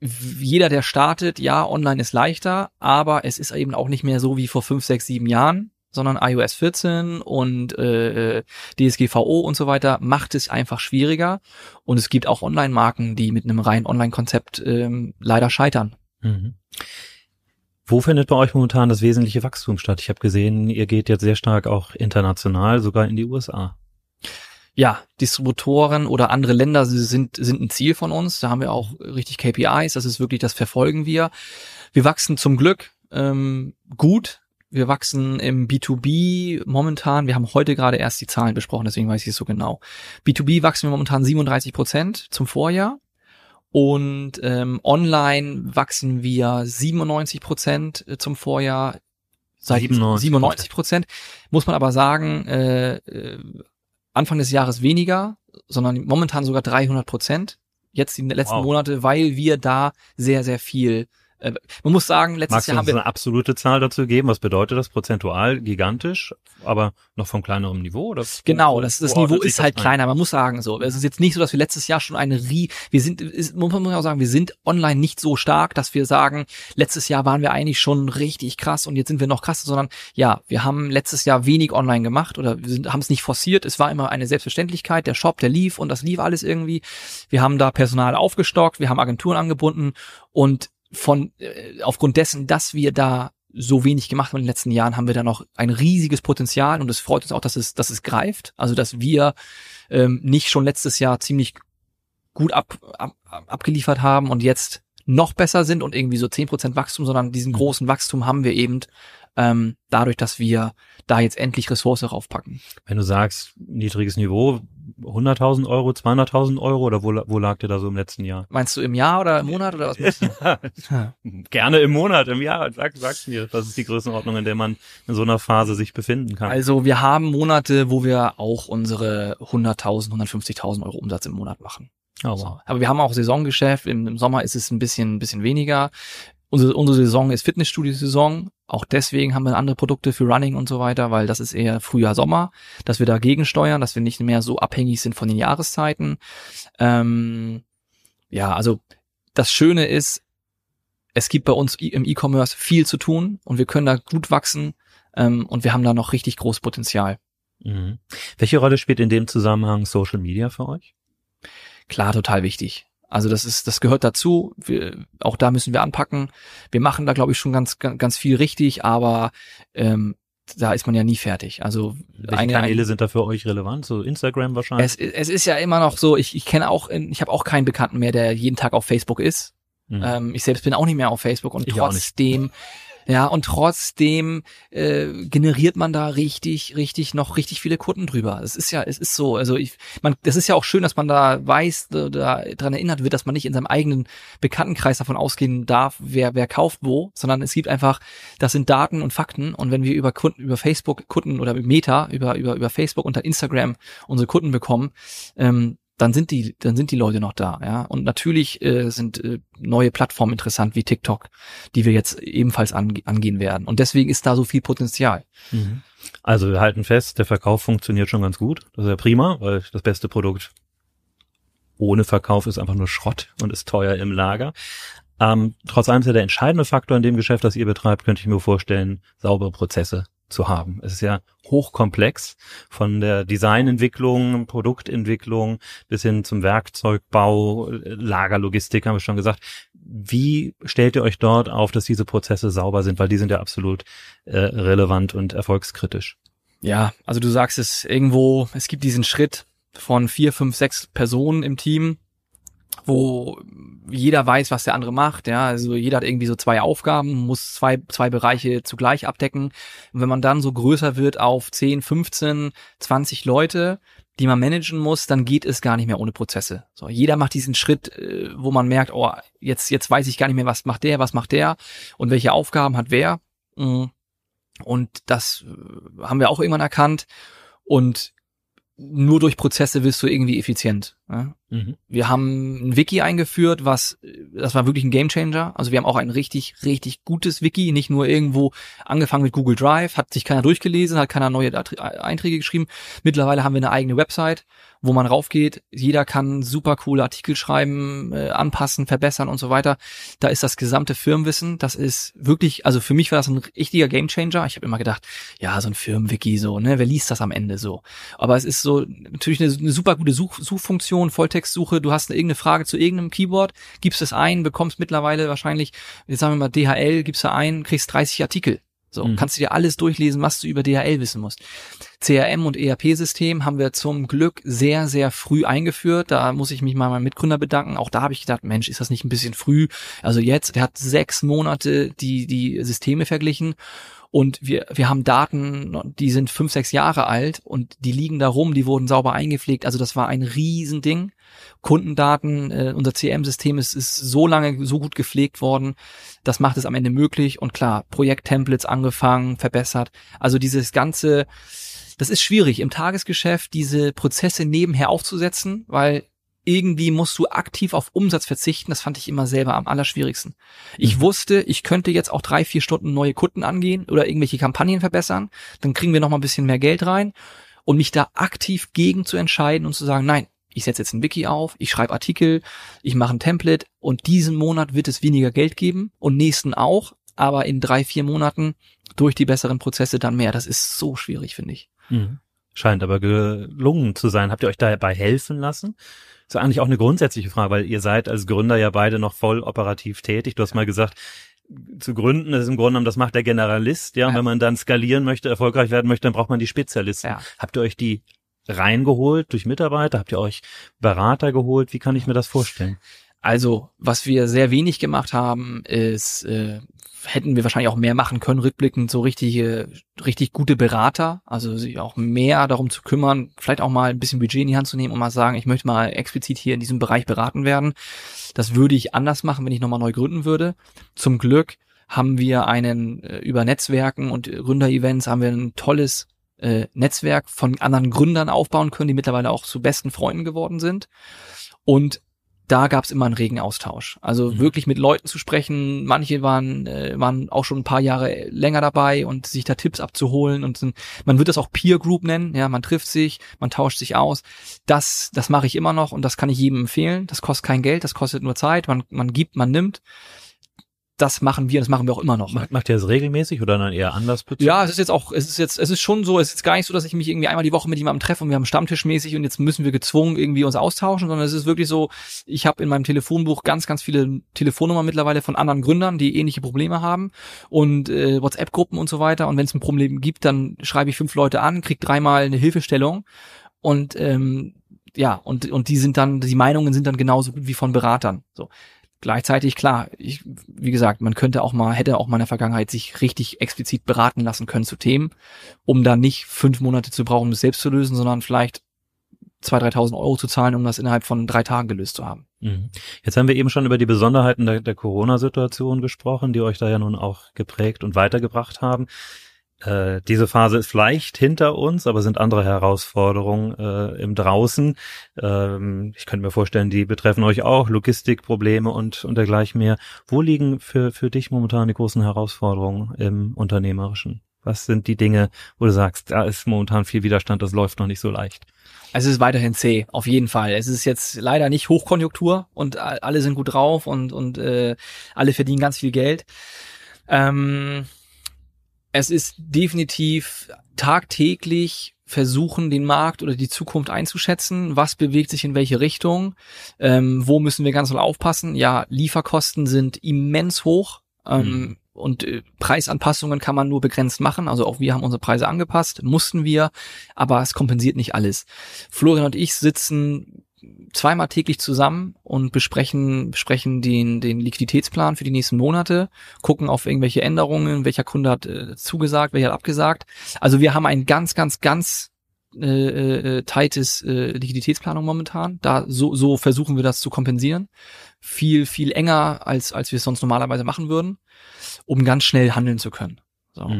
Jeder, der startet, ja, online ist leichter, aber es ist eben auch nicht mehr so wie vor 5, 6, 7 Jahren, sondern iOS 14 und DSGVO und so weiter macht es einfach schwieriger. Und es gibt auch Online-Marken, die mit einem reinen Online-Konzept leider scheitern. Mhm. Wo findet bei euch momentan das wesentliche Wachstum statt? Ich habe gesehen, ihr geht jetzt sehr stark auch international, sogar in die USA. Ja, Distributoren oder andere Länder sind ein Ziel von uns. Da haben wir auch richtig KPIs. Das ist wirklich, das verfolgen wir. Wir wachsen zum Glück gut. Wir wachsen im B2B momentan. Wir haben heute gerade erst die Zahlen besprochen, deswegen weiß ich es so genau. B2B wachsen wir momentan 37% zum Vorjahr. Und online wachsen wir 97% zum Vorjahr, seit 97%. Muss man aber sagen, Anfang des Jahres weniger, sondern momentan sogar 300%. Jetzt die letzten Monate, weil wir da sehr, sehr viel, man muss sagen, letztes Jahr haben wir... Magst du uns eine absolute Zahl dazu geben? Was bedeutet das? Prozentual gigantisch, aber noch von kleinerem Niveau? Oder? Genau, das Niveau ist halt kleiner. Man muss sagen so. Es ist jetzt nicht so, dass wir letztes Jahr schon wir sind online nicht so stark, dass wir sagen, letztes Jahr waren wir eigentlich schon richtig krass und jetzt sind wir noch krasser, sondern ja, wir haben letztes Jahr wenig online gemacht oder haben es nicht forciert. Es war immer eine Selbstverständlichkeit. Der Shop, der lief und das lief alles irgendwie. Wir haben da Personal aufgestockt, wir haben Agenturen angebunden und aufgrund dessen, dass wir da so wenig gemacht haben in den letzten Jahren, haben wir da noch ein riesiges Potenzial und es freut uns auch, dass es greift. Also, dass wir nicht schon letztes Jahr ziemlich gut abgeliefert haben und jetzt noch besser sind und irgendwie so 10% Wachstum, sondern diesen großen Wachstum haben wir eben dadurch, dass wir da jetzt endlich Ressource raufpacken. Wenn du sagst, niedriges Niveau, 100.000 Euro, 200.000 Euro oder wo lag dir da so im letzten Jahr? Meinst du im Jahr oder im Monat oder was meinst du? Ja, gerne im Monat, im Jahr, sag's mir. Das ist die Größenordnung, in der man in so einer Phase sich befinden kann. Also wir haben Monate, wo wir auch unsere 100.000, 150.000 Euro Umsatz im Monat machen. Oh, wow. Aber wir haben auch Saisongeschäft. Im Sommer ist es ein bisschen weniger. Unsere Saison ist Fitnessstudio-Saison. Auch deswegen haben wir andere Produkte für Running und so weiter, weil das ist eher Frühjahr-Sommer, dass wir dagegen steuern, dass wir nicht mehr so abhängig sind von den Jahreszeiten. Ja, also das Schöne ist, es gibt bei uns im E-Commerce viel zu tun und wir können da gut wachsen und wir haben da noch richtig großes Potenzial. Mhm. Welche Rolle spielt in dem Zusammenhang Social Media für euch? Klar, total wichtig. Also das gehört dazu. Auch da müssen wir anpacken. Wir machen da, glaube ich, schon ganz viel richtig, aber da ist man ja nie fertig. Also welche Kanäle sind da für euch relevant? So Instagram wahrscheinlich? Es ist ja immer noch so, ich habe auch keinen Bekannten mehr, der jeden Tag auf Facebook ist. Mhm. Ich selbst bin auch nicht mehr auf Facebook und trotzdem generiert man da richtig viele Kunden drüber. Es ist so. Also das ist ja auch schön, dass man da weiß, da dran erinnert wird, dass man nicht in seinem eigenen Bekanntenkreis davon ausgehen darf, wer kauft wo, sondern es gibt einfach, das sind Daten und Fakten. Und wenn wir über Kunden, über Facebook Kunden oder Meta, über Facebook und dann Instagram unsere Kunden bekommen, dann sind die Leute noch da, ja. Und natürlich sind neue Plattformen interessant wie TikTok, die wir jetzt ebenfalls angehen werden. Und deswegen ist da so viel Potenzial. Mhm. Also wir halten fest, der Verkauf funktioniert schon ganz gut. Das ist ja prima, weil das beste Produkt ohne Verkauf ist einfach nur Schrott und ist teuer im Lager. Trotz allem ist ja der entscheidende Faktor in dem Geschäft, das ihr betreibt, könnte ich mir vorstellen, saubere Prozesse zu haben. Es ist ja hochkomplex von der Designentwicklung, Produktentwicklung bis hin zum Werkzeugbau, Lagerlogistik, haben wir schon gesagt. Wie stellt ihr euch dort auf, dass diese Prozesse sauber sind? Weil die sind ja absolut relevant und erfolgskritisch. Ja, also du sagst es irgendwo, es gibt diesen Schritt von 4, 5, 6 Personen im Team, wo jeder weiß, was der andere macht, ja, also jeder hat irgendwie so 2 Aufgaben, muss zwei Bereiche zugleich abdecken. Und wenn man dann so größer wird auf 10, 15, 20 Leute, die man managen muss, dann geht es gar nicht mehr ohne Prozesse. So, jeder macht diesen Schritt, wo man merkt, oh, jetzt weiß ich gar nicht mehr, was macht der und welche Aufgaben hat wer. Und das haben wir auch irgendwann erkannt. Und nur durch Prozesse wirst du irgendwie effizient. Ja? Mhm. Wir haben ein Wiki eingeführt, das war wirklich ein Gamechanger. Also wir haben auch ein richtig gutes Wiki, nicht nur irgendwo angefangen mit Google Drive, hat sich keiner durchgelesen, hat keiner neue Einträge geschrieben. Mittlerweile haben wir eine eigene Website, wo man raufgeht. Jeder kann super coole Artikel schreiben, anpassen, verbessern und so weiter. Da ist das gesamte Firmenwissen. Das ist wirklich, also für mich war das ein richtiger Gamechanger. Ich habe immer gedacht, ja, so ein Firmenwiki, so, ne, wer liest das am Ende so? Aber es ist so natürlich eine super gute Suchfunktion, Volltextsuche, du hast irgendeine Frage zu irgendeinem Keyword, gibst es ein, bekommst mittlerweile wahrscheinlich, jetzt sagen wir mal DHL, gibst da ein, kriegst 30 Artikel. So, kannst du dir alles durchlesen, was du über DHL wissen musst. CRM und ERP-System haben wir zum Glück sehr, sehr früh eingeführt. Da muss ich mich mal meinem Mitgründer bedanken. Auch da habe ich gedacht, Mensch, ist das nicht ein bisschen früh? Also jetzt, der hat 6 Monate die Systeme verglichen. Und wir haben Daten, die sind 5, 6 Jahre alt und die liegen da rum, die wurden sauber eingepflegt. Also das war ein Riesending. Kundendaten, unser CRM-System ist so lange so gut gepflegt worden. Das macht es am Ende möglich. Und klar, Projekttemplates angefangen, verbessert. Also dieses ganze, das ist schwierig im Tagesgeschäft, diese Prozesse nebenher aufzusetzen, weil irgendwie musst du aktiv auf Umsatz verzichten. Das fand ich immer selber am allerschwierigsten. Ich wusste, ich könnte jetzt auch 3, 4 Stunden neue Kunden angehen oder irgendwelche Kampagnen verbessern. Dann kriegen wir noch mal ein bisschen mehr Geld rein. Und mich da aktiv gegen zu entscheiden und zu sagen, nein, ich setze jetzt ein Wiki auf, ich schreibe Artikel, ich mache ein Template und diesen Monat wird es weniger Geld geben und nächsten auch, aber in 3, 4 Monaten durch die besseren Prozesse dann mehr. Das ist so schwierig, finde ich. Mhm. Scheint aber gelungen zu sein. Habt ihr euch dabei helfen lassen? Das ist eigentlich auch eine grundsätzliche Frage, weil ihr seid als Gründer ja beide noch voll operativ tätig. Du hast mal gesagt, zu gründen ist im Grunde genommen, das macht der Generalist. Ja, und wenn man dann skalieren möchte, erfolgreich werden möchte, dann braucht man die Spezialisten. Ja. Habt ihr euch die reingeholt durch Mitarbeiter? Habt ihr euch Berater geholt? Wie kann ich mir das vorstellen? Also, was wir sehr wenig gemacht haben, ist, hätten wir wahrscheinlich auch mehr machen können, rückblickend so richtig gute Berater, also sich auch mehr darum zu kümmern, vielleicht auch mal ein bisschen Budget in die Hand zu nehmen und mal sagen, ich möchte mal explizit hier in diesem Bereich beraten werden. Das würde ich anders machen, wenn ich nochmal neu gründen würde. Zum Glück haben wir über Netzwerken und Gründerevents haben wir ein tolles Netzwerk von anderen Gründern aufbauen können, die mittlerweile auch zu besten Freunden geworden sind. Und da gab es immer einen regen Austausch. Also wirklich mit Leuten zu sprechen. Manche waren auch schon ein paar Jahre länger dabei und sich da Tipps abzuholen. Und man wird das auch Peer Group nennen. Ja, man trifft sich, man tauscht sich aus. Das mache ich immer noch und das kann ich jedem empfehlen. Das kostet kein Geld, das kostet nur Zeit. Man gibt, man nimmt. Das machen wir, auch immer noch. Macht ihr das regelmäßig oder dann eher anders? Ja, es ist gar nicht so, dass ich mich irgendwie einmal die Woche mit jemandem treffe und wir haben stammtischmäßig und jetzt müssen wir gezwungen irgendwie uns austauschen, sondern es ist wirklich so, ich habe in meinem Telefonbuch ganz, ganz viele Telefonnummern mittlerweile von anderen Gründern, die ähnliche Probleme haben und WhatsApp-Gruppen und so weiter, und wenn es ein Problem gibt, dann schreibe ich 5 Leute an, kriege 3-mal eine Hilfestellung und und die Meinungen sind dann genauso gut wie von Beratern, so. Gleichzeitig, klar, wie gesagt, man hätte auch mal in der Vergangenheit sich richtig explizit beraten lassen können zu Themen, um da nicht 5 Monate zu brauchen, um es selbst zu lösen, sondern vielleicht 2.000, 3.000 Euro zu zahlen, um das innerhalb von 3 Tagen gelöst zu haben. Jetzt haben wir eben schon über die Besonderheiten der Corona-Situation gesprochen, die euch da ja nun auch geprägt und weitergebracht haben. Diese Phase ist vielleicht hinter uns, aber sind andere Herausforderungen im Draußen. Ich könnte mir vorstellen, die betreffen euch auch, Logistikprobleme und dergleichen mehr. Wo liegen für dich momentan die großen Herausforderungen im Unternehmerischen? Was sind die Dinge, wo du sagst, da ist momentan viel Widerstand, das läuft noch nicht so leicht? Also es ist weiterhin zäh, auf jeden Fall. Es ist jetzt leider nicht Hochkonjunktur und alle sind gut drauf und alle verdienen ganz viel Geld. Es ist definitiv tagtäglich versuchen, den Markt oder die Zukunft einzuschätzen. Was bewegt sich in welche Richtung? Wo müssen wir ganz doll aufpassen? Ja, Lieferkosten sind immens hoch. Und Preisanpassungen kann man nur begrenzt machen. Also auch wir haben unsere Preise angepasst, mussten wir. Aber es kompensiert nicht alles. Florian und ich sitzen zweimal täglich zusammen und besprechen den Liquiditätsplan für die nächsten Monate, gucken auf irgendwelche Änderungen, welcher Kunde hat zugesagt, welcher hat abgesagt. Also wir haben ein ganz, ganz, ganz tightes Liquiditätsplanung momentan. Da so versuchen wir das zu kompensieren. Viel, viel enger, als wir es sonst normalerweise machen würden, um ganz schnell handeln zu können. So.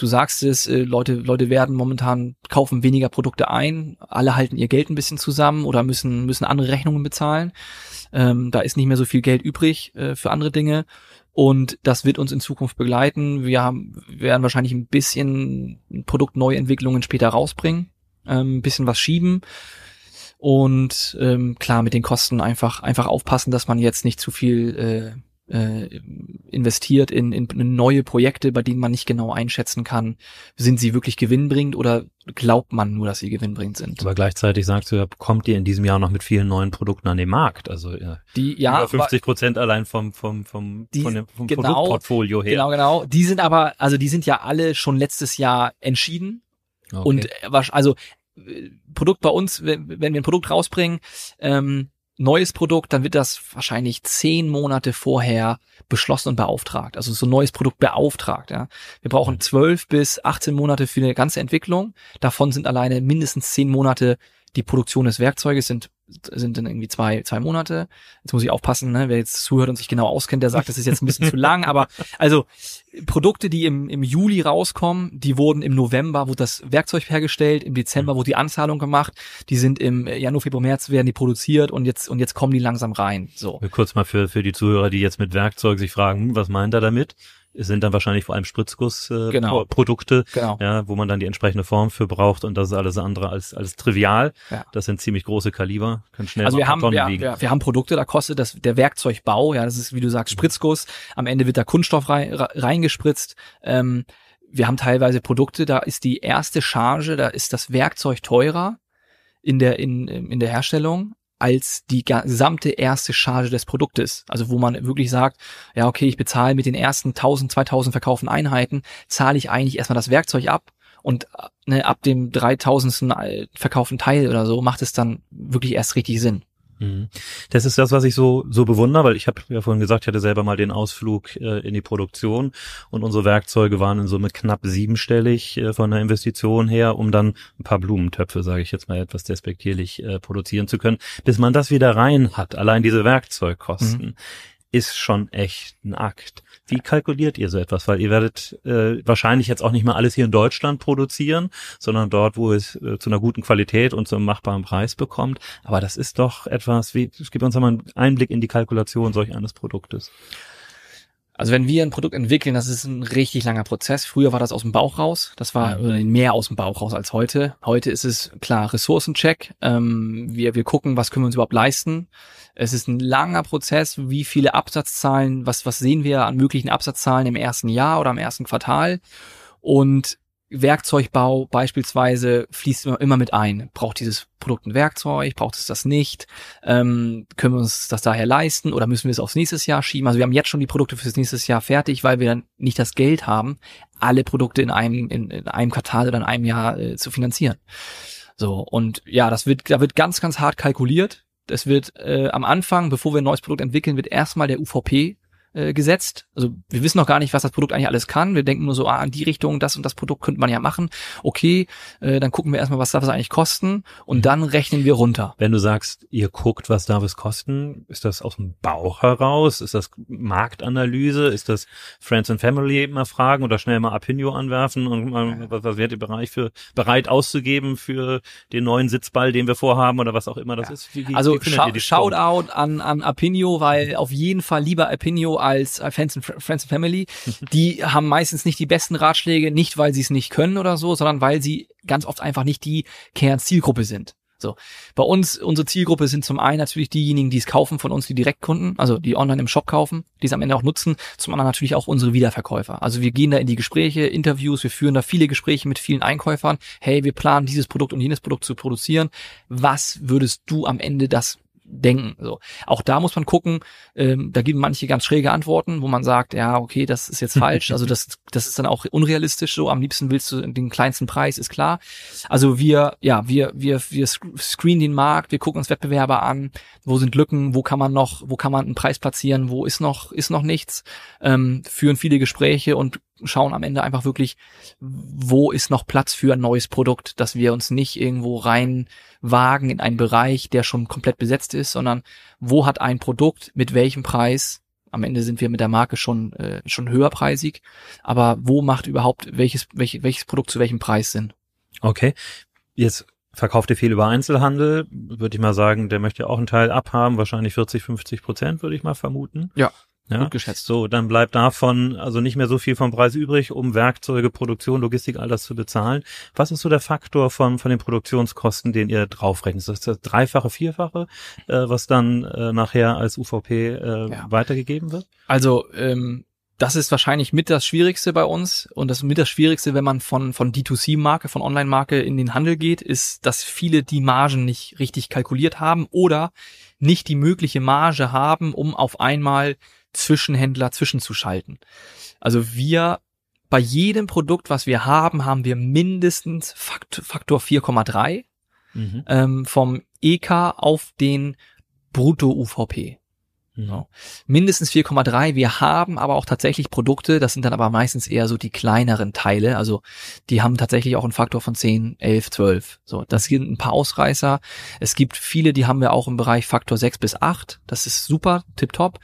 Du sagst es, Leute werden momentan, kaufen weniger Produkte ein, alle halten ihr Geld ein bisschen zusammen oder müssen andere Rechnungen bezahlen. Da ist nicht mehr so viel Geld übrig für andere Dinge und das wird uns in Zukunft begleiten. Wir werden wahrscheinlich ein bisschen Produktneuentwicklungen später rausbringen, ein bisschen was schieben und klar, mit den Kosten einfach aufpassen, dass man jetzt nicht zu viel investiert in neue Projekte, bei denen man nicht genau einschätzen kann, sind sie wirklich gewinnbringend oder glaubt man nur, dass sie gewinnbringend sind. Aber gleichzeitig sagst du, kommt ihr in diesem Jahr noch mit vielen neuen Produkten an den Markt. Also über 50% allein vom Produktportfolio her. Genau. Die sind die sind ja alle schon letztes Jahr entschieden. Okay. Und Produkt bei uns, wenn wir ein Produkt rausbringen, neues Produkt, dann wird das wahrscheinlich 10 Monate vorher beschlossen und beauftragt. Also so ein neues Produkt beauftragt. Ja. Wir brauchen 12 bis 18 Monate für eine ganze Entwicklung. Davon sind alleine mindestens 10 Monate die Produktion des Werkzeuges, sind dann irgendwie zwei Monate. Jetzt muss ich aufpassen, ne? Wer jetzt zuhört und sich genau auskennt, der sagt, das ist jetzt ein bisschen zu lang. Aber also Produkte, die im Juli rauskommen, die wurden im November, wurde das Werkzeug hergestellt, im Dezember wurde die Anzahlung gemacht, die sind im Januar, Februar, März werden die produziert und jetzt kommen die langsam rein. So. Kurz mal für die Zuhörer, die jetzt mit Werkzeug sich fragen, was meint er damit? Es sind dann wahrscheinlich vor allem Spritzguss-Produkte, genau. Ja, wo man dann die entsprechende Form für braucht und das ist alles andere als trivial. Ja. Das sind ziemlich große Kaliber, können schnell mal Tonnen liegen. Wir haben Produkte, da kostet der Werkzeugbau, ja, das ist, wie du sagst, Spritzguss, am Ende wird da Kunststoff reingespritzt. Wir haben teilweise Produkte, da ist die erste Charge, da ist das Werkzeug teurer in der Herstellung als die gesamte erste Charge des Produktes. Also wo man wirklich sagt, ja okay, ich bezahle mit den ersten 1000, 2000 verkauften Einheiten, zahle ich eigentlich erstmal das Werkzeug ab und ab dem 3000. verkauften Teil oder so macht es dann wirklich erst richtig Sinn. Das ist das, was ich so bewundere, weil ich habe ja vorhin gesagt, ich hatte selber mal den Ausflug in die Produktion und unsere Werkzeuge waren in Summe knapp 7-stellig von der Investition her, um dann ein paar Blumentöpfe, sage ich jetzt mal etwas despektierlich, produzieren zu können, bis man das wieder rein hat, allein diese Werkzeugkosten. ist schon echt ein Akt. Wie kalkuliert ihr so etwas? Weil ihr werdet wahrscheinlich jetzt auch nicht mal alles hier in Deutschland produzieren, sondern dort, wo es zu einer guten Qualität und zu einem machbaren Preis bekommt. Aber das ist doch etwas, wie, gib uns einmal einen Einblick in die Kalkulation solch eines Produktes. Also wenn wir ein Produkt entwickeln, das ist ein richtig langer Prozess. Früher war das aus dem Bauch raus. Das war mehr aus dem Bauch raus als heute. Heute ist es klar Ressourcencheck. Wir gucken, was können wir uns überhaupt leisten. Es ist ein langer Prozess. Wie viele Absatzzahlen, was sehen wir an möglichen Absatzzahlen im ersten Jahr oder im ersten Quartal? Und Werkzeugbau beispielsweise fließt immer mit ein. Braucht dieses Produkt ein Werkzeug? Braucht es das nicht? Können wir uns das daher leisten oder müssen wir es aufs nächste Jahr schieben? Also wir haben jetzt schon die Produkte fürs nächste Jahr fertig, weil wir dann nicht das Geld haben, alle Produkte in einem Quartal oder in einem Jahr zu finanzieren. So, und ja, da wird ganz, ganz hart kalkuliert. Es wird am Anfang, bevor wir ein neues Produkt entwickeln, wird erstmal der UVP gesetzt. Also wir wissen noch gar nicht, was das Produkt eigentlich alles kann. Wir denken nur so, an die Richtung, das und das Produkt könnte man ja machen. Okay, dann gucken wir erstmal, was darf es eigentlich kosten und dann rechnen wir runter. Wenn du sagst, ihr guckt, was darf es kosten, ist das aus dem Bauch heraus? Ist das Marktanalyse? Ist das Friends and Family mal fragen oder schnell mal Appinio anwerfen und mal, was wärt ihr bereit auszugeben für den neuen Sitzball, den wir vorhaben oder was auch immer das ist? Wie Shoutout an Appinio, weil auf jeden Fall lieber Appinio als Friends and Family, die haben meistens nicht die besten Ratschläge, nicht weil sie es nicht können oder so, sondern weil sie ganz oft einfach nicht die Kernzielgruppe sind. So. Bei uns, unsere Zielgruppe sind zum einen natürlich diejenigen, die es kaufen von uns, die Direktkunden, also die online im Shop kaufen, die es am Ende auch nutzen, zum anderen natürlich auch unsere Wiederverkäufer. Also wir gehen da in die Gespräche, Interviews, wir führen da viele Gespräche mit vielen Einkäufern. Hey, wir planen dieses Produkt und jenes Produkt zu produzieren. Was würdest du am Ende das denken? So. Auch da muss man gucken, da geben manche ganz schräge Antworten, wo man sagt, ja, okay, das ist jetzt falsch, also das ist dann auch unrealistisch so, am liebsten willst du den kleinsten Preis, ist klar. Also wir screenen den Markt, wir gucken uns Wettbewerber an, wo sind Lücken, wo kann man einen Preis platzieren, wo ist noch nichts, führen viele Gespräche und schauen am Ende einfach wirklich, wo ist noch Platz für ein neues Produkt, dass wir uns nicht irgendwo reinwagen in einen Bereich, der schon komplett besetzt ist, sondern wo hat ein Produkt, mit welchem Preis, am Ende sind wir mit der Marke schon höherpreisig, aber wo macht überhaupt welches Produkt zu welchem Preis Sinn? Okay, jetzt verkauft ihr viel über Einzelhandel, würde ich mal sagen, der möchte auch einen Teil abhaben, wahrscheinlich 40-50%, würde ich mal vermuten. Ja. Ja, gut geschätzt. So, dann bleibt davon also nicht mehr so viel vom Preis übrig, um Werkzeuge, Produktion, Logistik, all das zu bezahlen. Was ist so der Faktor von den Produktionskosten, den ihr draufrechnet? Ist das das Dreifache, Vierfache, was dann nachher als UVP weitergegeben wird? Also das ist wahrscheinlich mit das Schwierigste bei uns und das ist mit das Schwierigste, wenn man von D2C-Marke, von Online-Marke in den Handel geht, ist, dass viele die Margen nicht richtig kalkuliert haben oder nicht die mögliche Marge haben, um auf einmal Zwischenhändler zwischenzuschalten. Also wir, bei jedem Produkt, was wir haben, mindestens Faktor 4,3 vom EK auf den Brutto-UVP. Genau. Mindestens 4,3. Wir haben aber auch tatsächlich Produkte, das sind dann aber meistens eher so die kleineren Teile, also die haben tatsächlich auch einen Faktor von 10, 11, 12. So, das sind ein paar Ausreißer. Es gibt viele, die haben wir auch im Bereich Faktor 6 bis 8. Das ist super, tipptopp.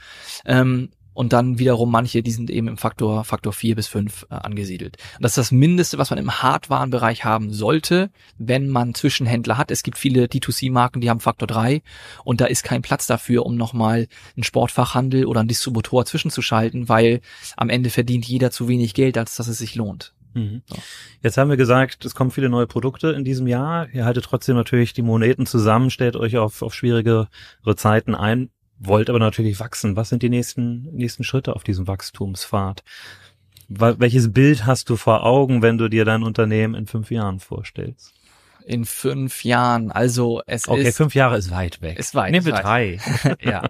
Und dann wiederum manche, die sind eben im Faktor 4 bis 5 angesiedelt. Und das ist das Mindeste, was man im Hardwarenbereich haben sollte, wenn man Zwischenhändler hat. Es gibt viele D2C-Marken, die haben Faktor 3 und da ist kein Platz dafür, um nochmal einen Sportfachhandel oder einen Distributor zwischenzuschalten, weil am Ende verdient jeder zu wenig Geld, als dass es sich lohnt. Jetzt haben wir gesagt, es kommen viele neue Produkte in diesem Jahr. Ihr haltet trotzdem natürlich die Moneten zusammen, stellt euch auf schwierigere Zeiten ein. Wollt aber natürlich wachsen. Was sind die nächsten Schritte auf diesem Wachstumspfad? Welches Bild hast du vor Augen, wenn du dir dein Unternehmen in 5 Jahren vorstellst? In 5 Jahren, also es okay, ist... Okay, 5 Jahre ist weit weg. Ist weit. Nehmen wir 3. Ja.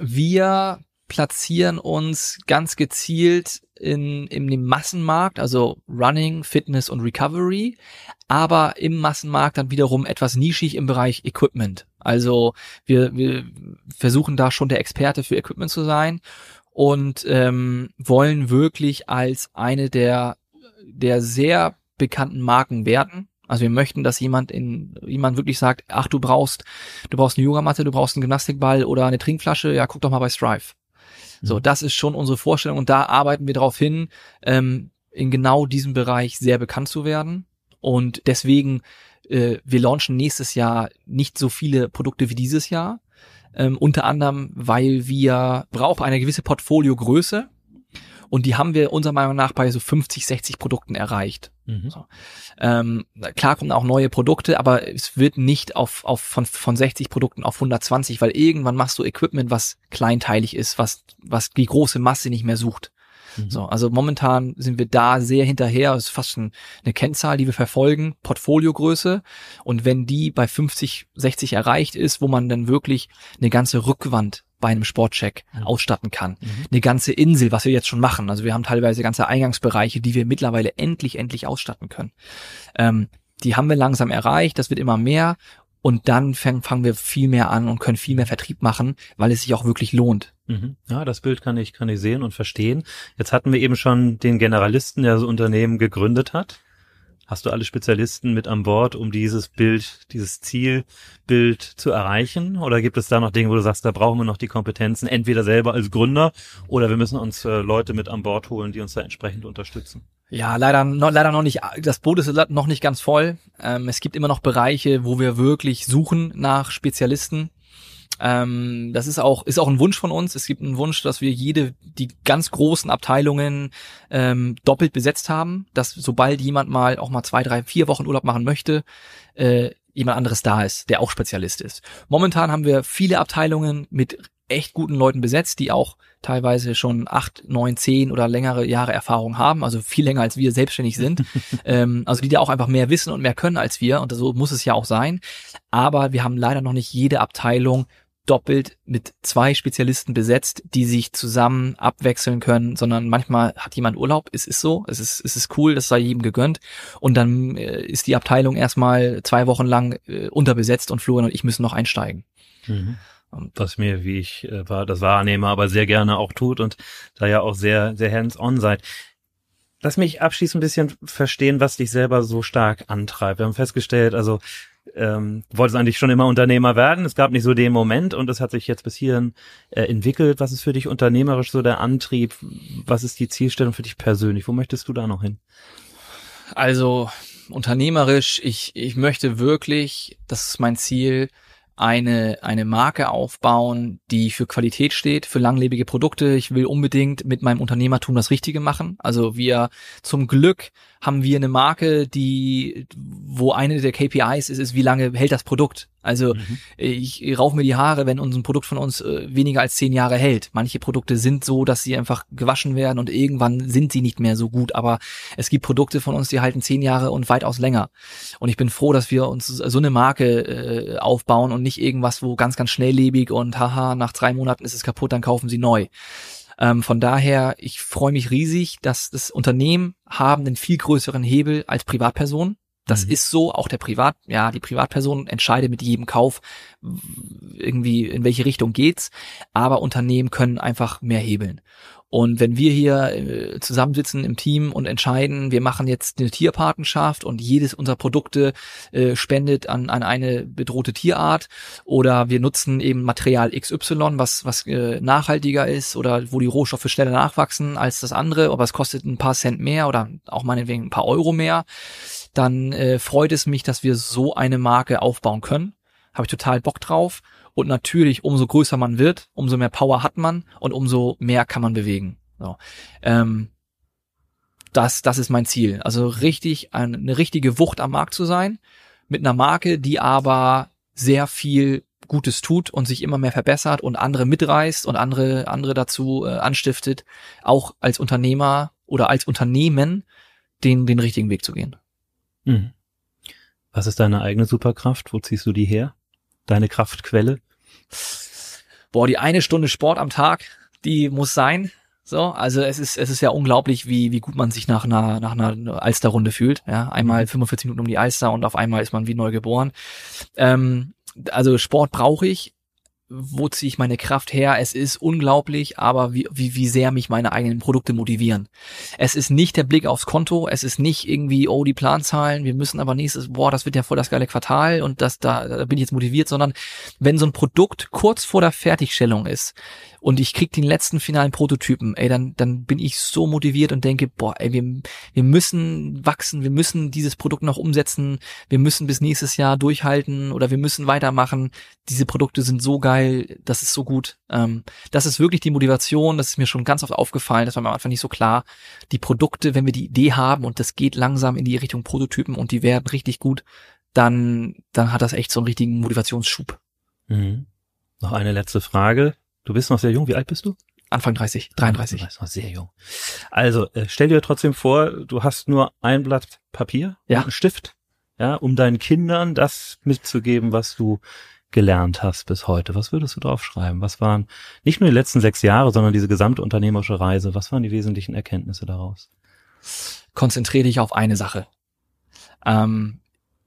Wir platzieren uns ganz gezielt in dem Massenmarkt, also Running, Fitness und Recovery, aber im Massenmarkt dann wiederum etwas nischig im Bereich Equipment. Also wir versuchen da schon der Experte für Equipment zu sein und wollen wirklich als eine der sehr bekannten Marken werden. Also wir möchten, dass jemand wirklich sagt, ach, du brauchst eine Yogamatte, du brauchst einen Gymnastikball oder eine Trinkflasche, ja, guck doch mal bei Stryve. So, das ist schon unsere Vorstellung und da arbeiten wir darauf hin, in genau diesem Bereich sehr bekannt zu werden. Und deswegen, wir launchen nächstes Jahr nicht so viele Produkte wie dieses Jahr, unter anderem, weil wir brauchen eine gewisse Portfoliogröße und die haben wir unserer Meinung nach bei so 50, 60 Produkten erreicht. Mhm. So. Klar kommen auch neue Produkte, aber es wird nicht von 60 Produkten auf 120, weil irgendwann machst du Equipment, was kleinteilig ist, was die große Masse nicht mehr sucht. Mhm. So, also momentan sind wir da sehr hinterher, das ist fast eine Kennzahl, die wir verfolgen, Portfoliogröße, und wenn die bei 50, 60 erreicht ist, wo man dann wirklich eine ganze Rückwand bei einem Sportcheck ausstatten kann. Mhm. Eine ganze Insel, was wir jetzt schon machen. Also wir haben teilweise ganze Eingangsbereiche, die wir mittlerweile endlich ausstatten können. Die haben wir langsam erreicht, das wird immer mehr und dann fangen wir viel mehr an und können viel mehr Vertrieb machen, weil es sich auch wirklich lohnt. Mhm. Ja, das Bild kann ich sehen und verstehen. Jetzt hatten wir eben schon den Generalisten, der das Unternehmen gegründet hat. Hast du alle Spezialisten mit an Bord, um dieses Zielbild zu erreichen? Oder gibt es da noch Dinge, wo du sagst, da brauchen wir noch die Kompetenzen, entweder selber als Gründer oder wir müssen uns Leute mit an Bord holen, die uns da entsprechend unterstützen? Ja, leider noch nicht. Das Boot ist noch nicht ganz voll. Es gibt immer noch Bereiche, wo wir wirklich suchen nach Spezialisten. Das ist auch ein Wunsch von uns. Es gibt einen Wunsch, dass wir die ganz großen Abteilungen doppelt besetzt haben, dass sobald jemand auch mal 2, 3, 4 Wochen Urlaub machen möchte, jemand anderes da ist, der auch Spezialist ist. Momentan haben wir viele Abteilungen mit echt guten Leuten besetzt, die auch teilweise schon 8, 9, 10 oder längere Jahre Erfahrung haben, also viel länger als wir selbstständig sind, also die da auch einfach mehr wissen und mehr können als wir und so muss es ja auch sein, aber wir haben leider noch nicht jede Abteilung doppelt mit 2 Spezialisten besetzt, die sich zusammen abwechseln können, sondern manchmal hat jemand Urlaub, es ist so, es ist cool, das sei jedem gegönnt und dann ist die Abteilung erstmal 2 Wochen lang unterbesetzt und Florian und ich müssen noch einsteigen. Mhm. Was mir, wie ich das wahrnehme, aber sehr gerne auch tut und da ja auch sehr, sehr hands-on seid. Lass mich abschließend ein bisschen verstehen, was dich selber so stark antreibt. Wir haben festgestellt, also du wolltest eigentlich schon immer Unternehmer werden, es gab nicht so den Moment und es hat sich jetzt bis hierhin entwickelt. Was ist für dich unternehmerisch so der Antrieb? Was ist die Zielstellung für dich persönlich? Wo möchtest du da noch hin? Also unternehmerisch, ich möchte wirklich, das ist mein Ziel, eine Marke aufbauen, die für Qualität steht, für langlebige Produkte. Ich will unbedingt mit meinem Unternehmertum das Richtige machen. Also zum Glück haben wir eine Marke, wo eine der KPIs ist, wie lange hält das Produkt? Also ich raufe mir die Haare, wenn ein Produkt von uns weniger als 10 Jahre hält. Manche Produkte sind so, dass sie einfach gewaschen werden und irgendwann sind sie nicht mehr so gut. Aber es gibt Produkte von uns, die halten 10 Jahre und weitaus länger. Und ich bin froh, dass wir uns so eine Marke aufbauen und nicht irgendwas, wo ganz, ganz schnelllebig und haha, nach 3 Monaten ist es kaputt, dann kaufen sie neu. Von daher, ich freue mich riesig, dass das Unternehmen haben einen viel größeren Hebel als Privatpersonen. Das ist so, auch die Privatperson entscheidet mit jedem Kauf irgendwie, in welche Richtung geht's, aber Unternehmen können einfach mehr hebeln. Und wenn wir hier zusammensitzen im Team und entscheiden, wir machen jetzt eine Tierpatenschaft und jedes unserer Produkte spendet an eine bedrohte Tierart oder wir nutzen eben Material XY, was nachhaltiger ist oder wo die Rohstoffe schneller nachwachsen als das andere, aber es kostet ein paar Cent mehr oder auch meinetwegen ein paar Euro mehr, dann freut es mich, dass wir so eine Marke aufbauen können. Habe ich total Bock drauf. Und natürlich, umso größer man wird, umso mehr Power hat man und umso mehr kann man bewegen. So. Das ist mein Ziel. Also eine richtige Wucht am Markt zu sein, mit einer Marke, die aber sehr viel Gutes tut und sich immer mehr verbessert und andere mitreißt und andere dazu anstiftet, auch als Unternehmer oder als Unternehmen den richtigen Weg zu gehen. Mhm. Was ist deine eigene Superkraft? Wo ziehst du die her? Deine Kraftquelle? Boah, die eine Stunde Sport am Tag, die muss sein. So, also es ist ja unglaublich, wie gut man sich nach einer Alsterrunde fühlt. Ja, einmal 45 Minuten um die Alster und auf einmal ist man wie neu geboren. Also Sport brauche ich. wo ziehe ich meine Kraft her? Es ist unglaublich, aber wie sehr mich meine eigenen Produkte motivieren. Es ist nicht der Blick aufs Konto, es ist nicht irgendwie, oh, die Planzahlen, wir müssen aber nächstes, boah, das wird ja voll das geile Quartal und das da bin ich jetzt motiviert, sondern wenn so ein Produkt kurz vor der Fertigstellung ist und ich krieg den letzten finalen Prototypen, ey, dann bin ich so motiviert und denke, boah, ey, wir müssen wachsen, wir müssen dieses Produkt noch umsetzen, wir müssen bis nächstes Jahr durchhalten oder wir müssen weitermachen. Diese Produkte sind so geil, das ist so gut. Das ist wirklich die Motivation, das ist mir schon ganz oft aufgefallen, das war mir am Anfang nicht so klar. Die Produkte, wenn wir die Idee haben und das geht langsam in die Richtung Prototypen und die werden richtig gut, dann hat das echt so einen richtigen Motivationsschub. Mhm. Noch eine letzte Frage. Du bist noch sehr jung, wie alt bist du? Anfang 30, 33. Du bist noch sehr jung. Also stell dir trotzdem vor, du hast nur ein Blatt Papier, ja, und einen Stift, ja, um deinen Kindern das mitzugeben, was du gelernt hast bis heute. Was würdest du draufschreiben? Was waren nicht nur die letzten 6 Jahre, sondern diese gesamte unternehmerische Reise? Was waren die wesentlichen Erkenntnisse daraus? Konzentriere dich auf eine Sache.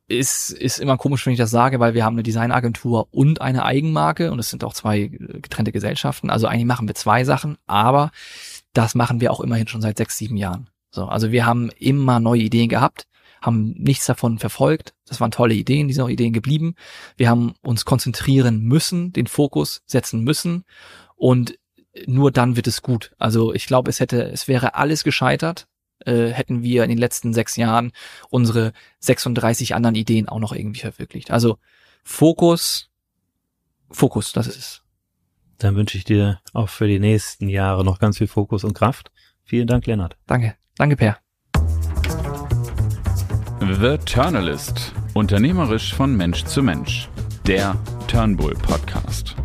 Ist immer komisch, wenn ich das sage, weil wir haben eine Designagentur und eine Eigenmarke und es sind auch 2 getrennte Gesellschaften. Also eigentlich machen wir 2 Sachen, aber das machen wir auch immerhin schon seit 6, 7 Jahren. So, also wir haben immer neue Ideen gehabt, haben nichts davon verfolgt. Das waren tolle Ideen, die sind auch Ideen geblieben. Wir haben uns konzentrieren müssen, den Fokus setzen müssen und nur dann wird es gut. Also ich glaube, es wäre alles gescheitert, hätten wir in den letzten 6 Jahren unsere 36 anderen Ideen auch noch irgendwie verwirklicht. Also Fokus, das ist es. Dann wünsche ich dir auch für die nächsten Jahre noch ganz viel Fokus und Kraft. Vielen Dank, Lennart. Danke, Per. The Turnalist. Unternehmerisch von Mensch zu Mensch. Der Turnbull Podcast.